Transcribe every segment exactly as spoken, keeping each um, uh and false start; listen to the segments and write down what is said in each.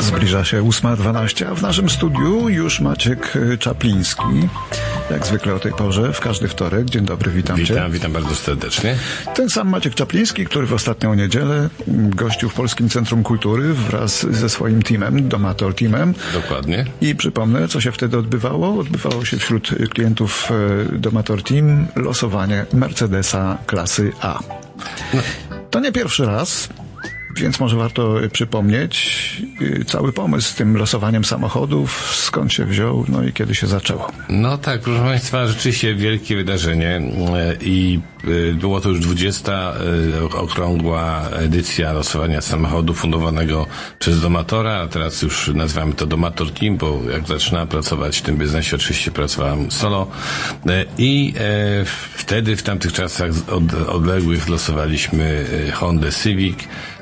Zbliża się ósma dwanaście, a w naszym studiu już Maciek Czapliński. Jak zwykle o tej porze, w każdy wtorek. Dzień dobry, witam, witam cię. Witam, witam bardzo serdecznie. Ten sam Maciek Czapliński, który w ostatnią niedzielę gościł w Polskim Centrum Kultury wraz ze swoim teamem, Domator Teamem. Dokładnie. I przypomnę, co się wtedy odbywało. Odbywało się wśród klientów Domator Team losowanie Mercedesa klasy A. No. To nie pierwszy raz, więc może warto przypomnieć cały pomysł z tym losowaniem samochodów, skąd się wziął, no i kiedy się zaczęło. No tak, proszę Państwa, rzeczywiście wielkie wydarzenie i było to już dwudziesta okrągła edycja losowania samochodu fundowanego przez Domatora, a teraz już nazywamy to Domator Team, bo jak zaczynałem pracować w tym biznesie, oczywiście pracowałem solo i wtedy, w tamtych czasach odległych, losowaliśmy Hondę Civic.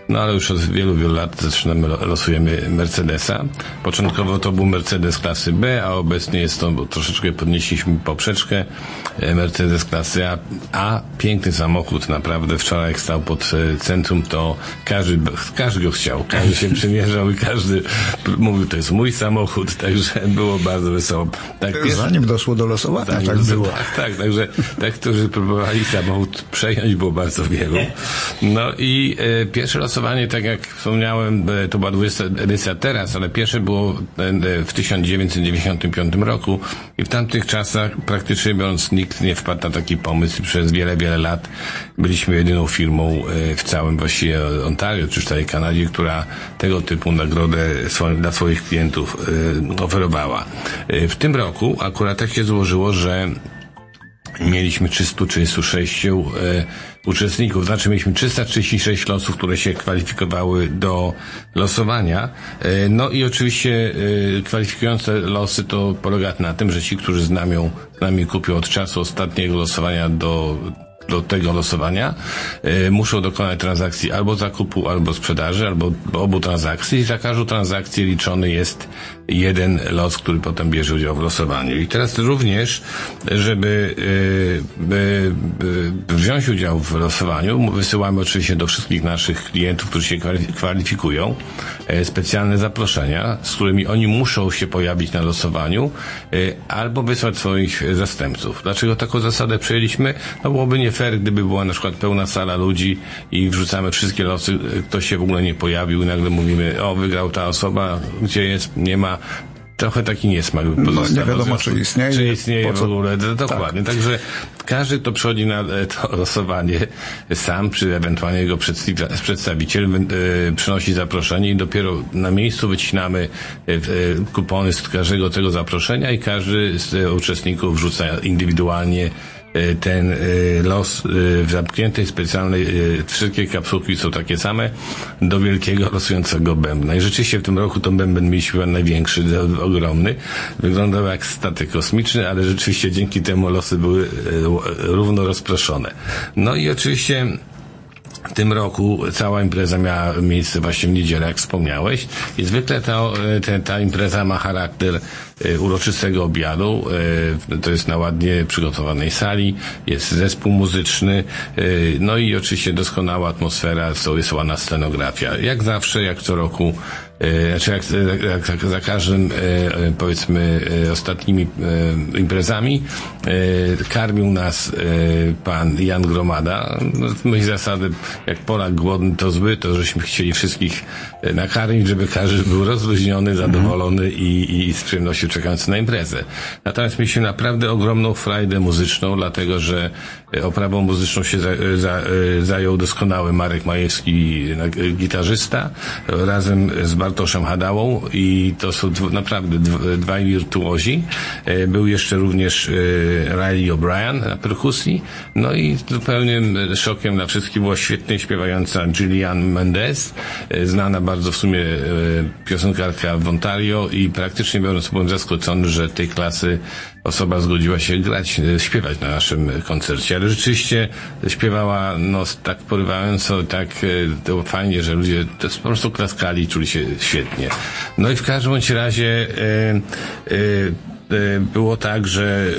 No ale już od wielu, wielu lat zaczynamy, losujemy Mercedesa. Początkowo to był Mercedes klasy B, a obecnie jest to, bo troszeczkę podnieśliśmy poprzeczkę, Mercedes klasy A. A piękny samochód, naprawdę. Wczoraj jak stał pod centrum, to każdy, każdy go chciał, każdy się przymierzał i każdy mówił, to jest mój samochód, także było bardzo wesoło. Tak, zanim doszło do losowania, tak, tak było. Tak, tak, także tak, którzy próbowali samochód przejąć, było bardzo wielu. No i e, pierwszy raz losowanie, tak jak wspomniałem, to była dwudziesta edycja teraz, ale pierwsze było w tysiąc dziewięćset dziewięćdziesiątym piątym roku i w tamtych czasach, praktycznie biorąc, nikt nie wpadł na taki pomysł. Przez wiele, wiele lat byliśmy jedyną firmą w całym właściwie Ontario, czy w całej Kanadzie, która tego typu nagrodę dla swoich klientów oferowała. W tym roku akurat tak się złożyło, że mieliśmy trzysta trzydzieści sześć uczestników, znaczy mieliśmy trzysta trzydzieści sześć losów, które się kwalifikowały do losowania. No i oczywiście kwalifikujące losy to polega na tym, że ci, którzy z nami, z nami kupią od czasu ostatniego losowania do do tego losowania, y, muszą dokonać transakcji albo zakupu, albo sprzedaży, albo obu transakcji. I za każdą transakcję liczony jest jeden los, który potem bierze udział w losowaniu. I teraz również, żeby y, y, y, wziąć udział w losowaniu, wysyłamy oczywiście do wszystkich naszych klientów, którzy się kwalifikują, y, specjalne zaproszenia, z którymi oni muszą się pojawić na losowaniu, y, albo wysłać swoich zastępców. Dlaczego taką zasadę przyjęliśmy? No byłoby nie fair, gdyby była na przykład pełna sala ludzi i wrzucamy wszystkie losy, ktoś się w ogóle nie pojawił i nagle mówimy, o, wygrał ta osoba, gdzie jest, nie ma. Trochę taki niesmak pozostawał. No nie wiadomo, czy istnieje. Czy istnieje w ogóle, dokładnie. Tak. Także każdy, kto przychodzi na to losowanie sam, czy ewentualnie jego przedstawiciel, przynosi zaproszenie i dopiero na miejscu wycinamy kupony z każdego tego zaproszenia i każdy z uczestników wrzuca indywidualnie ten los w zamkniętej specjalnej, wszystkie kapsułki są takie same, do wielkiego losującego bębna. I rzeczywiście w tym roku ten bęben mieliśmy największy, ogromny. Wyglądał jak statek kosmiczny, ale rzeczywiście dzięki temu losy były równo rozproszone. No i oczywiście w tym roku cała impreza miała miejsce właśnie w niedzielę, jak wspomniałeś. I zwykle ta, ta, ta impreza ma charakter uroczystego obiadu. To jest na ładnie przygotowanej sali, jest zespół muzyczny, no i oczywiście doskonała atmosfera, jest ładna scenografia. Jak zawsze, jak co roku, znaczy jak, jak, jak za każdym, powiedzmy, ostatnimi imprezami, karmił nas pan Jan Gromada. Myśl zasady, jak Polak głodny to zły, to żeśmy chcieli wszystkich nakarmić, żeby każdy był rozluźniony, zadowolony i, i z przyjemnością czekający na imprezę. Natomiast mieliśmy naprawdę ogromną frajdę muzyczną, dlatego że oprawą muzyczną się za, za, zajął doskonały Marek Majewski, gitarzysta, razem z Bartoszem Hadałą i to są dwo, naprawdę dw, dwaj wirtuozi. Był jeszcze również Riley O'Brien na perkusji. No i zupełnym szokiem dla wszystkich była świetnie śpiewająca Gillian Mendez, znana bardzo w sumie piosenkarka w Ontario i praktycznie biorąc byłem zaskoczony, że tej klasy osoba zgodziła się grać, śpiewać na naszym koncercie, ale rzeczywiście śpiewała no tak porywająco, tak to fajnie, że ludzie to po prostu klaskali, czuli się świetnie. No i w każdym bądź razie e, e, było tak, że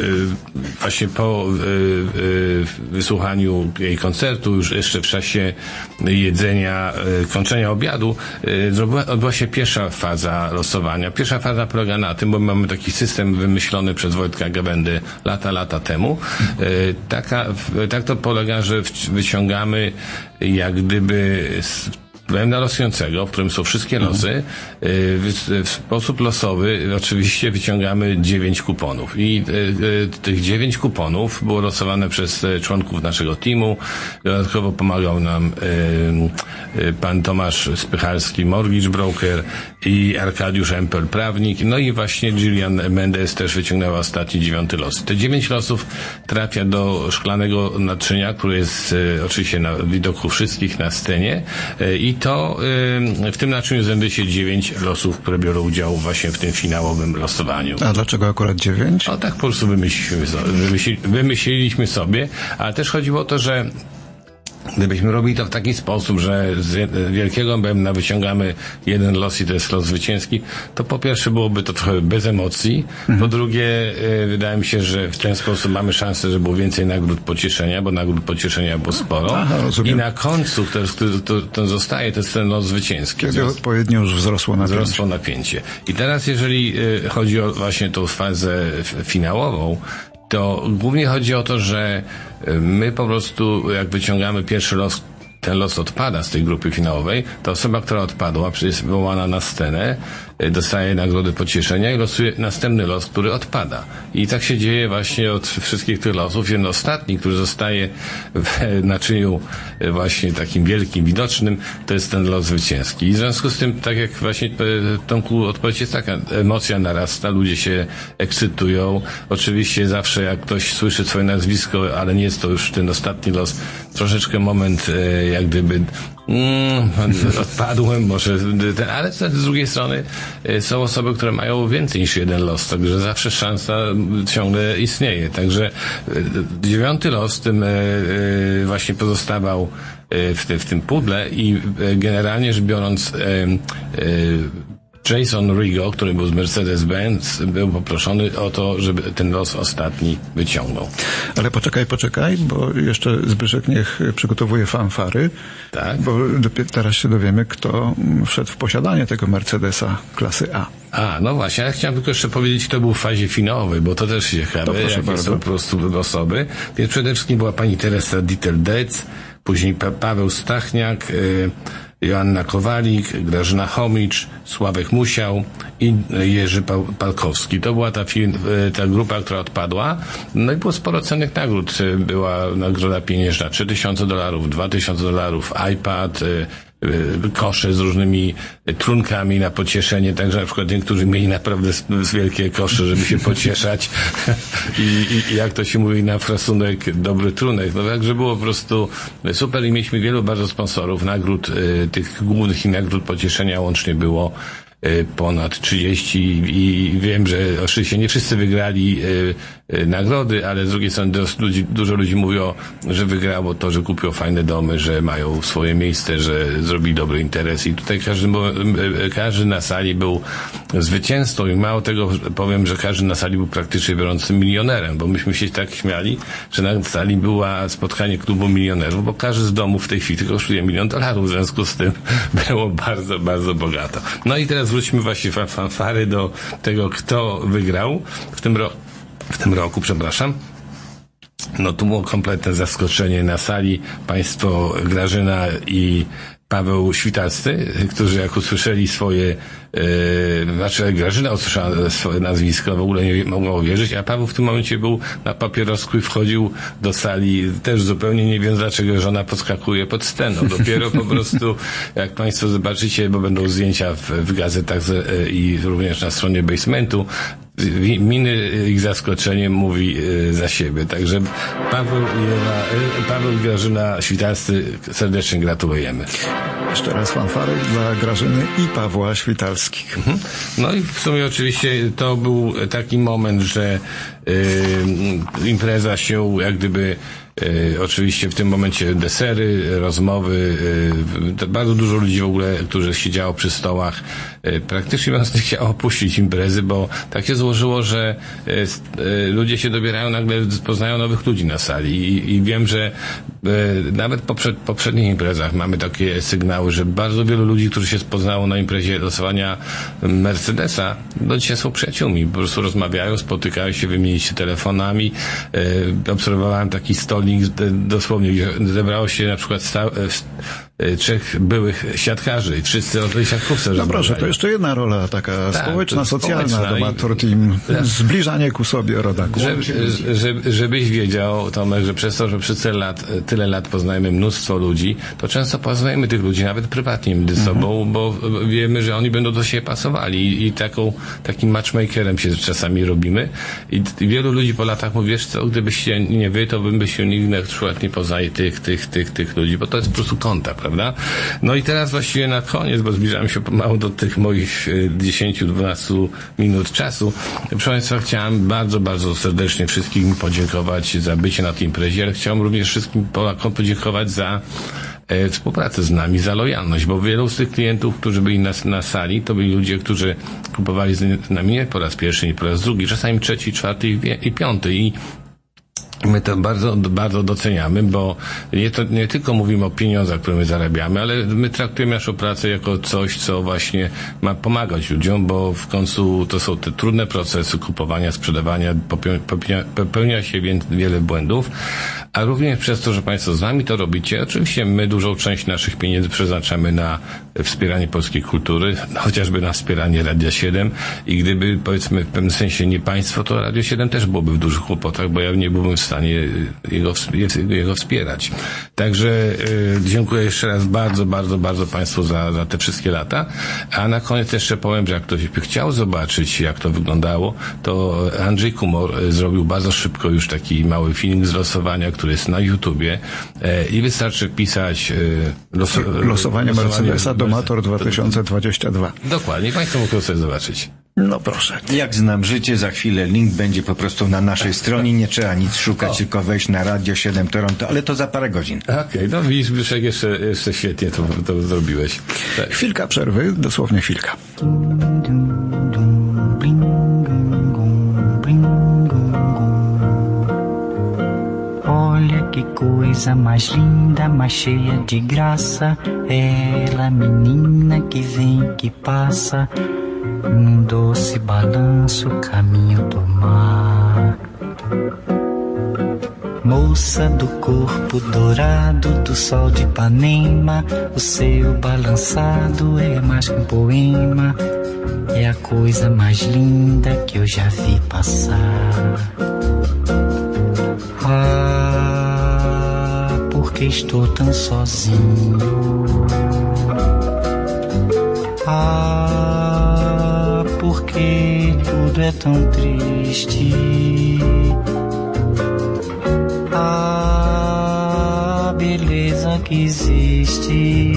właśnie po wysłuchaniu jej koncertu, już jeszcze w czasie jedzenia, kończenia obiadu, odbyła się pierwsza faza losowania. Pierwsza faza polega na tym, bo my mamy taki system wymyślony przez Wojtka Gabendy lata, lata temu. Taka, tak to polega, że wyciągamy jak gdyby na losującego, w którym są wszystkie losy, w sposób losowy oczywiście wyciągamy dziewięć kuponów i tych dziewięć kuponów było losowane przez członków naszego teamu. Dodatkowo pomagał nam pan Tomasz Spychalski, mortgage broker, i Arkadiusz Empel, prawnik, no i właśnie Gillian Mendez też wyciągnęła ostatni dziewiąty los. Te dziewięć losów trafia do szklanego naczynia, które jest oczywiście na widoku wszystkich na scenie i to y, w tym naczyniu zęby się dziewięć losów, które biorą udział właśnie w tym finałowym losowaniu. A dlaczego akurat dziewięć? O tak po prostu wymyśliliśmy sobie, wymyśli, wymyśliliśmy sobie, ale też chodziło o to, że gdybyśmy robili to w taki sposób, że z wielkiego bębna wyciągamy jeden los i to jest los zwycięski, to po pierwsze byłoby to trochę bez emocji, mhm. po drugie wydaje mi się, że w ten sposób mamy szansę, że było więcej nagród pocieszenia, bo nagród pocieszenia było sporo. Aha, i na końcu to, to, to zostaje, to jest ten los zwycięski. Kiedy odpowiednio już wzrosło napięcie. Wzrosło napięcie. I teraz jeżeli chodzi o właśnie tą fazę finałową, to głównie chodzi o to, że my po prostu, jak wyciągamy pierwszy los, ten los odpada z tej grupy finałowej, ta osoba, która odpadła, jest wywołana na scenę, dostaje nagrodę pocieszenia i losuje następny los, który odpada. I tak się dzieje właśnie od wszystkich tych losów. Jeden ostatni, który zostaje w naczyniu właśnie takim wielkim, widocznym, to jest ten los zwycięski. I w związku z tym, tak jak właśnie Tomku, odpowiedź jest taka, emocja narasta, ludzie się ekscytują. Oczywiście zawsze jak ktoś słyszy swoje nazwisko, ale nie jest to już ten ostatni los, troszeczkę moment jak gdyby Mm, odpadłem może, ale z drugiej strony są osoby, które mają więcej niż jeden los, także zawsze szansa ciągle istnieje, także dziewiąty los tym właśnie pozostawał w tym pudle i generalnie rzecz biorąc Jason Rigo, który był z Mercedes-Benz, był poproszony o to, żeby ten los ostatni wyciągnął. Ale poczekaj, poczekaj, bo jeszcze Zbyszek niech przygotowuje fanfary, tak? Bo dopiero teraz się dowiemy, kto wszedł w posiadanie tego Mercedesa klasy A. A, no właśnie, ja chciałem tylko jeszcze powiedzieć, kto był w fazie finałowej, bo to też ciekawe, jakie bardzo. Są po prostu osoby. Więc przede wszystkim była pani Teresa Dittel Decz, później pa- Paweł Stachniak, y- Joanna Kowalik, Grażyna Chomicz, Sławek Musiał i Jerzy Palkowski. To była ta, film, ta grupa, która odpadła. No i było sporo cennych nagród. Była nagroda pieniężna trzy tysiące dolarów, dwa tysiące dolarów, iPad, kosze z różnymi trunkami na pocieszenie, także na przykład niektórzy mieli naprawdę wielkie kosze, żeby się pocieszać I, i jak to się mówi na frasunek, dobry trunek, no także było po prostu super i mieliśmy wielu bardzo sponsorów, nagród tych głównych i nagród pocieszenia łącznie było ponad trzydzieści i wiem, że oczywiście nie wszyscy wygrali nagrody, ale z drugiej strony ludzi, dużo ludzi mówi o, że wygrało to, że kupią fajne domy, że mają swoje miejsce, że zrobili dobry interes i tutaj każdy, każdy na sali był zwycięzcą i mało tego powiem, że każdy na sali był praktycznie biorący milionerem, bo myśmy się tak śmiali, że na sali była spotkanie klubu milionerów, bo każdy z domów w tej chwili tylko kosztuje milion dolarów, w związku z tym było bardzo, bardzo bogato. No i teraz wróćmy właśnie fanfary do tego, kto wygrał w tym, ro- w tym roku, przepraszam. No tu było kompletne zaskoczenie na sali. Państwo Grażyna i Paweł Świtalscy, którzy jak usłyszeli swoje, yy, znaczy Grażyna usłyszała swoje nazwisko, w ogóle nie mogła uwierzyć, a Paweł w tym momencie był na papierosku i wchodził do sali, też zupełnie nie wiem dlaczego żona podskakuje pod sceną. Dopiero po prostu, jak Państwo zobaczycie, bo będą zdjęcia w, w gazetach z, yy, i również na stronie Basementu, miny ich zaskoczeniem mówi za siebie. Także Paweł, Ewa, Paweł Grażyna Świtalscy serdecznie gratulujemy. Jeszcze raz fanfary dla Grażyny i Pawła Świtalskich. No i w sumie oczywiście to był taki moment, że yy, impreza się jak gdyby y, oczywiście w tym momencie desery, rozmowy, y, bardzo dużo ludzi w ogóle, którzy siedziało przy stołach, y, praktycznie nas nie chciało opuścić imprezy, bo tak się złożyło, że y, y, ludzie się dobierają, nagle poznają nowych ludzi na sali i, i wiem, że y, nawet po poprzed, poprzednich imprezach mamy takie sygnały, że bardzo wielu ludzi, którzy się poznało na imprezie losowania Mercedesa, do dzisiaj są przyjaciółmi, po prostu rozmawiają, spotykają się, wymieniają się telefonami. Yy, obserwowałem taki stolik, dosłownie zebrało się na przykład sta- yy, trzech byłych siatkarzy i wszyscy o tej siatkówce żebrali. No proszę, to jeszcze jedna rola taka tak, społeczna, socjalna, społeczna Domator Team, tak. Zbliżanie ku sobie rodaków. Że, że, że, żebyś wiedział, Tomek, że przez to, że przez tyle lat, tyle lat poznajemy mnóstwo ludzi, to często poznajemy tych ludzi nawet prywatnie między mhm. sobą, bo wiemy, że oni będą do siebie pasowali i, i taką, takim matchmakerem się czasami robimy i, i wielu ludzi po latach mówi, wiesz co, gdybyście nie wy, to bym się nigdy na przykład nie poznali tych, tych, tych, tych ludzi, bo to jest po prostu kontakt, prawda? No i teraz właściwie na koniec, bo zbliżam się pomału do tych moich dziesięciu do dwunastu minut czasu. Proszę Państwa, chciałem bardzo, bardzo serdecznie wszystkim podziękować za bycie na tej imprezie, ale chciałem również wszystkim Polakom podziękować za współpracę z nami, za lojalność, bo wielu z tych klientów, którzy byli na, na sali, to byli ludzie, którzy kupowali z nami nie po raz pierwszy, nie po raz drugi, czasami trzeci, czwarty i, i piąty i my to bardzo, bardzo doceniamy, bo nie, to, nie tylko mówimy o pieniądzach, które my zarabiamy, ale my traktujemy naszą pracę jako coś, co właśnie ma pomagać ludziom, bo w końcu to są te trudne procesy kupowania, sprzedawania, popełnia, popełnia się wiele błędów, a również przez to, że Państwo z nami to robicie, oczywiście my dużą część naszych pieniędzy przeznaczamy na wspieranie polskiej kultury, chociażby na wspieranie Radia siedem i gdyby, powiedzmy, w pewnym sensie nie Państwo, to Radio siedem też byłoby w dużych kłopotach, bo ja nie byłbym w stanie jego, jego wspierać. Także y, dziękuję jeszcze raz bardzo, bardzo, bardzo Państwu za, za te wszystkie lata. A na koniec jeszcze powiem, że jak ktoś by chciał zobaczyć, jak to wyglądało, to Andrzej Kumor zrobił bardzo szybko już taki mały film z losowania, który jest na YouTubie y, i wystarczy pisać y, los, losowanie Mercedesa Domator dwa tysiące dwadzieścia dwa. Dokładnie, Państwo mogą sobie zobaczyć. No proszę. Jak znam życie, za chwilę link będzie po prostu na naszej stronie, nie trzeba nic szukać, o. tylko wejść na Radio siedem Toronto, ale to za parę godzin. Okej, okay, no widzisz, Byszek, jeszcze, jeszcze świetnie to, to zrobiłeś. Tak. Chwilka przerwy, dosłownie chwilka. Olha que coisa mais linda, mais cheia de graça, ela menina que vem que passa. Num doce balanço, caminho do mar. Moça do corpo dourado do sol de Ipanema, o seu balançado é mais que um poema. É a coisa mais linda que eu já vi passar. Ah, por que estou tão sozinho? Ah, porque tudo é tão triste. A beleza que existe,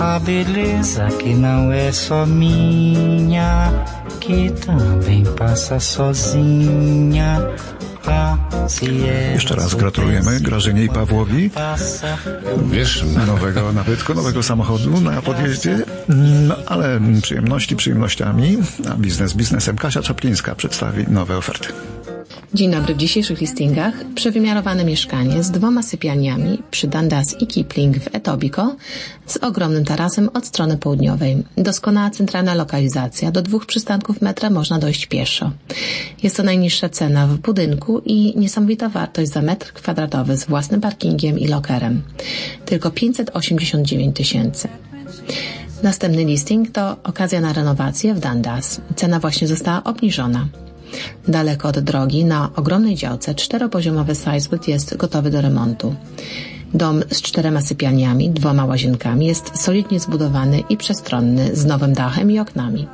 a beleza que não é só minha, que também passa sozinha. Jeszcze raz gratulujemy Grażynie i Pawłowi wiesz, nowego nabytku, nowego samochodu na podjeździe, no, ale przyjemności przyjemnościami, a biznes biznesem. Kasia Czaplińska przedstawi nowe oferty. Dzień dobry. W dzisiejszych listingach przewymiarowane mieszkanie z dwoma sypialniami przy Dundas i Kipling w Etobico z ogromnym tarasem od strony południowej. Doskonała centralna lokalizacja. Do dwóch przystanków metra można dojść pieszo. Jest to najniższa cena w budynku i niesamowita wartość za metr kwadratowy z własnym parkingiem i lokerem. Tylko pięćset osiemdziesiąt dziewięć tysięcy. Następny listing to okazja na renowację w Dundas. Cena właśnie została obniżona. Daleko od drogi, na ogromnej działce, czteropoziomowy Sizewood jest gotowy do remontu. Dom z czterema sypialniami, dwoma łazienkami jest solidnie zbudowany i przestronny, z nowym dachem i oknami.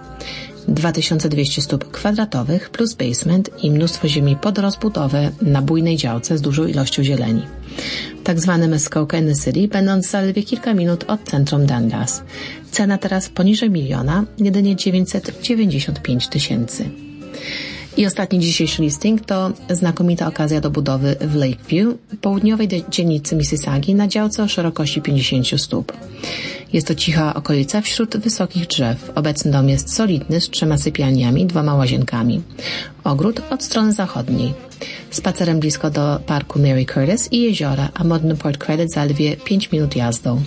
dwa tysiące dwieście stóp kwadratowych plus basement i mnóstwo ziemi pod rozbudowę na bujnej działce z dużą ilością zieleni. Tak zwany Muskoka in the City, będąc zaledwie kilka minut od centrum Dundas. Cena teraz poniżej miliona, jedynie dziewięćset dziewięćdziesiąt pięć tysięcy. I ostatni dzisiejszy listing to znakomita okazja do budowy w Lakeview, południowej dzielnicy Mississagi na działce o szerokości pięćdziesiąt stóp. Jest to cicha okolica wśród wysokich drzew. Obecny dom jest solidny z trzema sypialniami, dwoma łazienkami. Ogród od strony zachodniej. Spacerem blisko do parku Mary Curtis i jeziora, a modny Port Credit zaledwie pięć minut jazdą.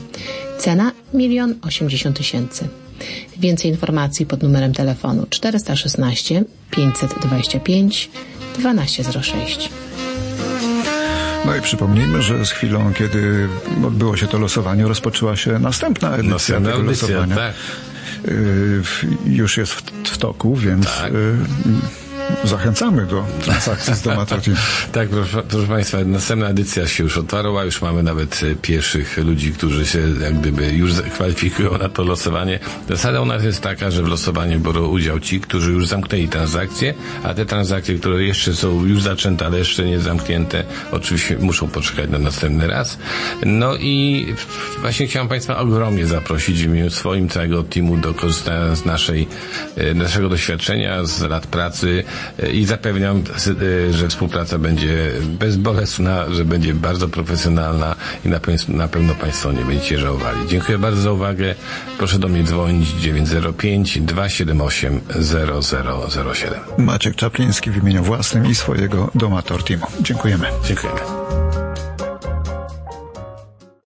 Cena milion osiemdziesiąt tysięcy. Więcej informacji pod numerem telefonu cztery jeden sześć pięć dwa pięć jeden dwa zero sześć. No i przypomnijmy, że z chwilą, kiedy odbyło się to losowanie, rozpoczęła się następna edycja tego audycja, losowania. Tak. Y- już jest w, w toku, więc... Tak. Y- Zachęcamy do transakcji z Domator Team. Tak, proszę, proszę Państwa, następna edycja się już otwarła, już mamy nawet pieszych ludzi, którzy się jak gdyby już kwalifikują na to losowanie. Zasada u nas jest taka, że w losowaniu biorą udział ci, którzy już zamknęli transakcje, a te transakcje, które jeszcze są już zaczęte, ale jeszcze nie zamknięte, oczywiście muszą poczekać na następny raz. No i właśnie chciałem Państwa ogromnie zaprosić w imieniu swoim całego teamu do korzystania z naszej, naszego doświadczenia, z lat pracy, i zapewniam, że współpraca będzie bezbolesna, że będzie bardzo profesjonalna i na pewno Państwo nie będziecie żałowali. Dziękuję bardzo za uwagę. Proszę do mnie dzwonić dziewięć zero pięć dwa siedem osiem zero zero zero siedem. Maciek Czapliński w imieniu własnym i swojego Domator Teamu. Dziękujemy. Dziękujemy.